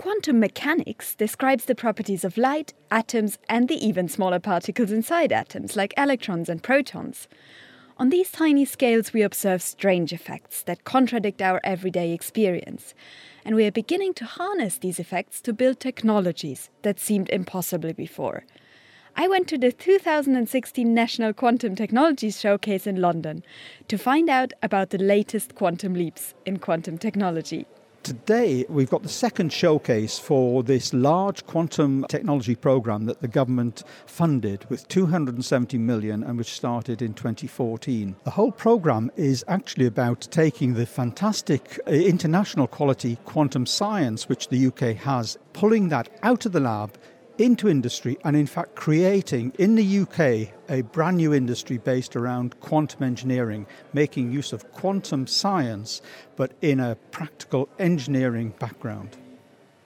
Quantum mechanics describes the properties of light, atoms, and the even smaller particles inside atoms, like electrons and protons. On these tiny scales, we observe strange effects that contradict our everyday experience. And we are beginning to harness these effects to build technologies that seemed impossible before. I went to the 2016 National Quantum Technologies Showcase in London to find out about the latest quantum leaps in quantum technology. Today, we've got the second showcase for this large quantum technology programme that the government funded with £270 million and which started in 2014. The whole programme is actually about taking the fantastic international quality quantum science which the UK has, pulling that out of the lab into industry and in fact creating in the UK a brand new industry based around quantum engineering, making use of quantum science but in a practical engineering background.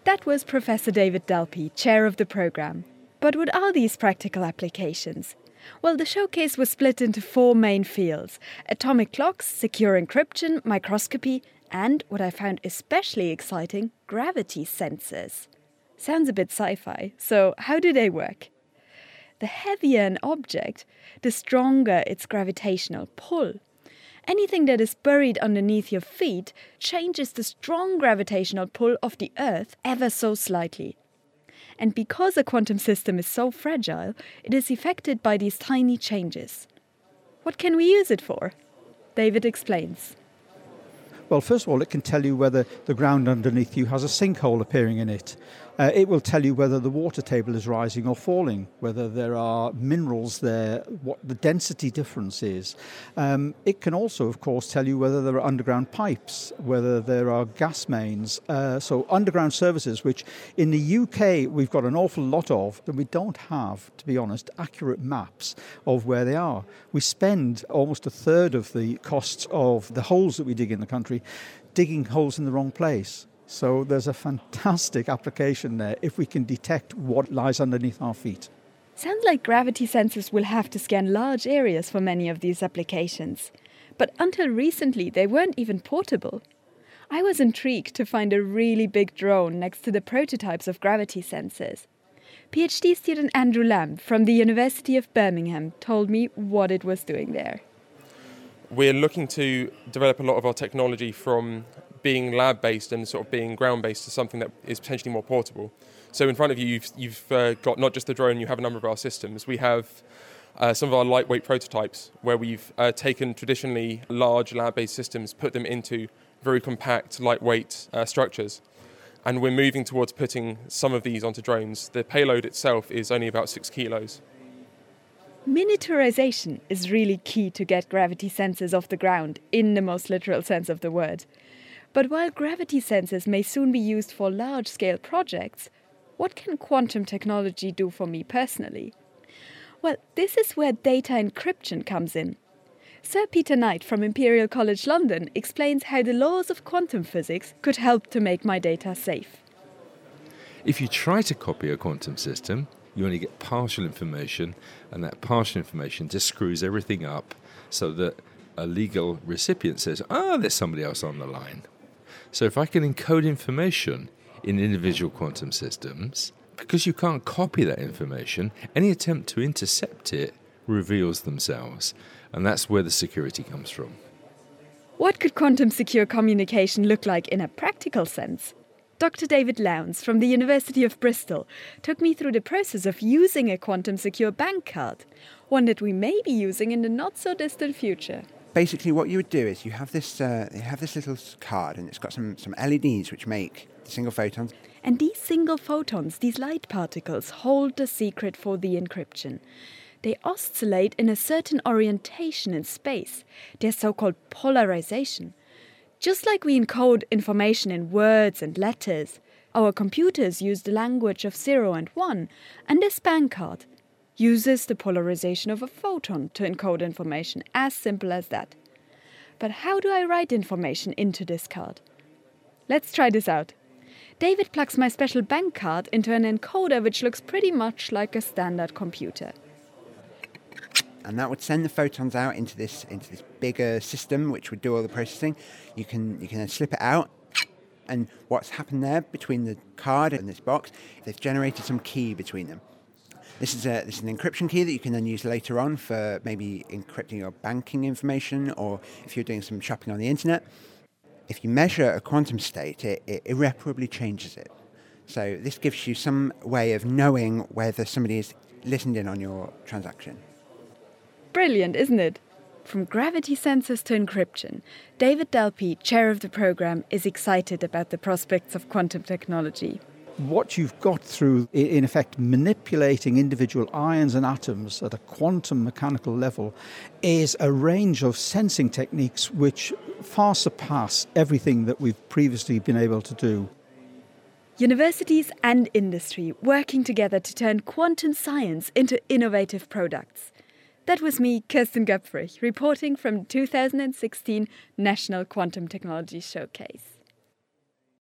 That was Professor David Delpy, chair of the programme. But what are these practical applications? Well, the showcase was split into four main fields: atomic clocks, secure encryption, microscopy and, what I found especially exciting, gravity sensors. Sounds a bit sci-fi, so how do they work? The heavier an object, the stronger its gravitational pull. Anything that is buried underneath your feet changes the strong gravitational pull of the Earth ever so slightly. And because a quantum system is so fragile, it is affected by these tiny changes. What can we use it for? David explains. Well, first of all, it can tell you whether the ground underneath you has a sinkhole appearing in it. It will tell you whether the water table is rising or falling, whether there are minerals there, what the density difference is. It can also, of course, tell you whether there are underground pipes, whether there are gas mains. So underground services, which in the UK we've got an awful lot of, and we don't have, to be honest, accurate maps of where they are. We spend almost a third of the costs of the holes that we dig in the country digging holes in the wrong place. So there's a fantastic application there if we can detect what lies underneath our feet. Sounds like gravity sensors will have to scan large areas for many of these applications. But until recently, they weren't even portable. I was intrigued to find a really big drone next to the prototypes of gravity sensors. PhD student Andrew Lamb from the University of Birmingham told me what it was doing there. We're looking to develop a lot of our technology from being lab-based and sort of being ground-based to something that is potentially more portable. So in front of you, you've got not just the drone, you have a number of our systems. We have some of our lightweight prototypes where we've taken traditionally large lab-based systems, put them into very compact, lightweight structures. And we're moving towards putting some of these onto drones. The payload itself is only about 6 kilos. Miniaturization is really key to get gravity sensors off the ground, in the most literal sense of the word. But while gravity sensors may soon be used for large-scale projects, what can quantum technology do for me personally? Well, this is where data encryption comes in. Sir Peter Knight from Imperial College London explains how the laws of quantum physics could help to make my data safe. If you try to copy a quantum system, you only get partial information, and that partial information just screws everything up so that a legal recipient says, there's somebody else on the line. So if I can encode information in individual quantum systems, because you can't copy that information, any attempt to intercept it reveals themselves, and that's where the security comes from. What could quantum secure communication look like in a practical sense? Dr. David Lowndes from the University of Bristol took me through the process of using a quantum-secure bank card, one that we may be using in the not-so-distant future. Basically, what you would do is you have this little card, and it's got some LEDs which make the single photons. And these single photons, these light particles, hold the secret for the encryption. They oscillate in a certain orientation in space, their so-called polarization. Just like we encode information in words and letters, our computers use the language of 0 and 1, and this bank card uses the polarization of a photon to encode information, as simple as that. But how do I write information into this card? Let's try this out. David plugs my special bank card into an encoder which looks pretty much like a standard computer. And that would send the photons out into this bigger system, which would do all the processing. You can then slip it out, And what's happened there between the card and this box, they've generated some key between them. This is an encryption key that you can then use later on for maybe encrypting your banking information or if you're doing some shopping on the internet. If you measure a quantum state, it irreparably changes it. So this gives you some way of knowing whether somebody has listened in on your transaction. Brilliant, isn't it? From gravity sensors to encryption, David Delpy, chair of the programme, is excited about the prospects of quantum technology. What you've got through, in effect, manipulating individual ions and atoms at a quantum mechanical level is a range of sensing techniques which far surpass everything that we've previously been able to do. Universities and industry working together to turn quantum science into innovative products. That was me, Kirsten Göpfrich, reporting from 2016 National Quantum Technologies Showcase.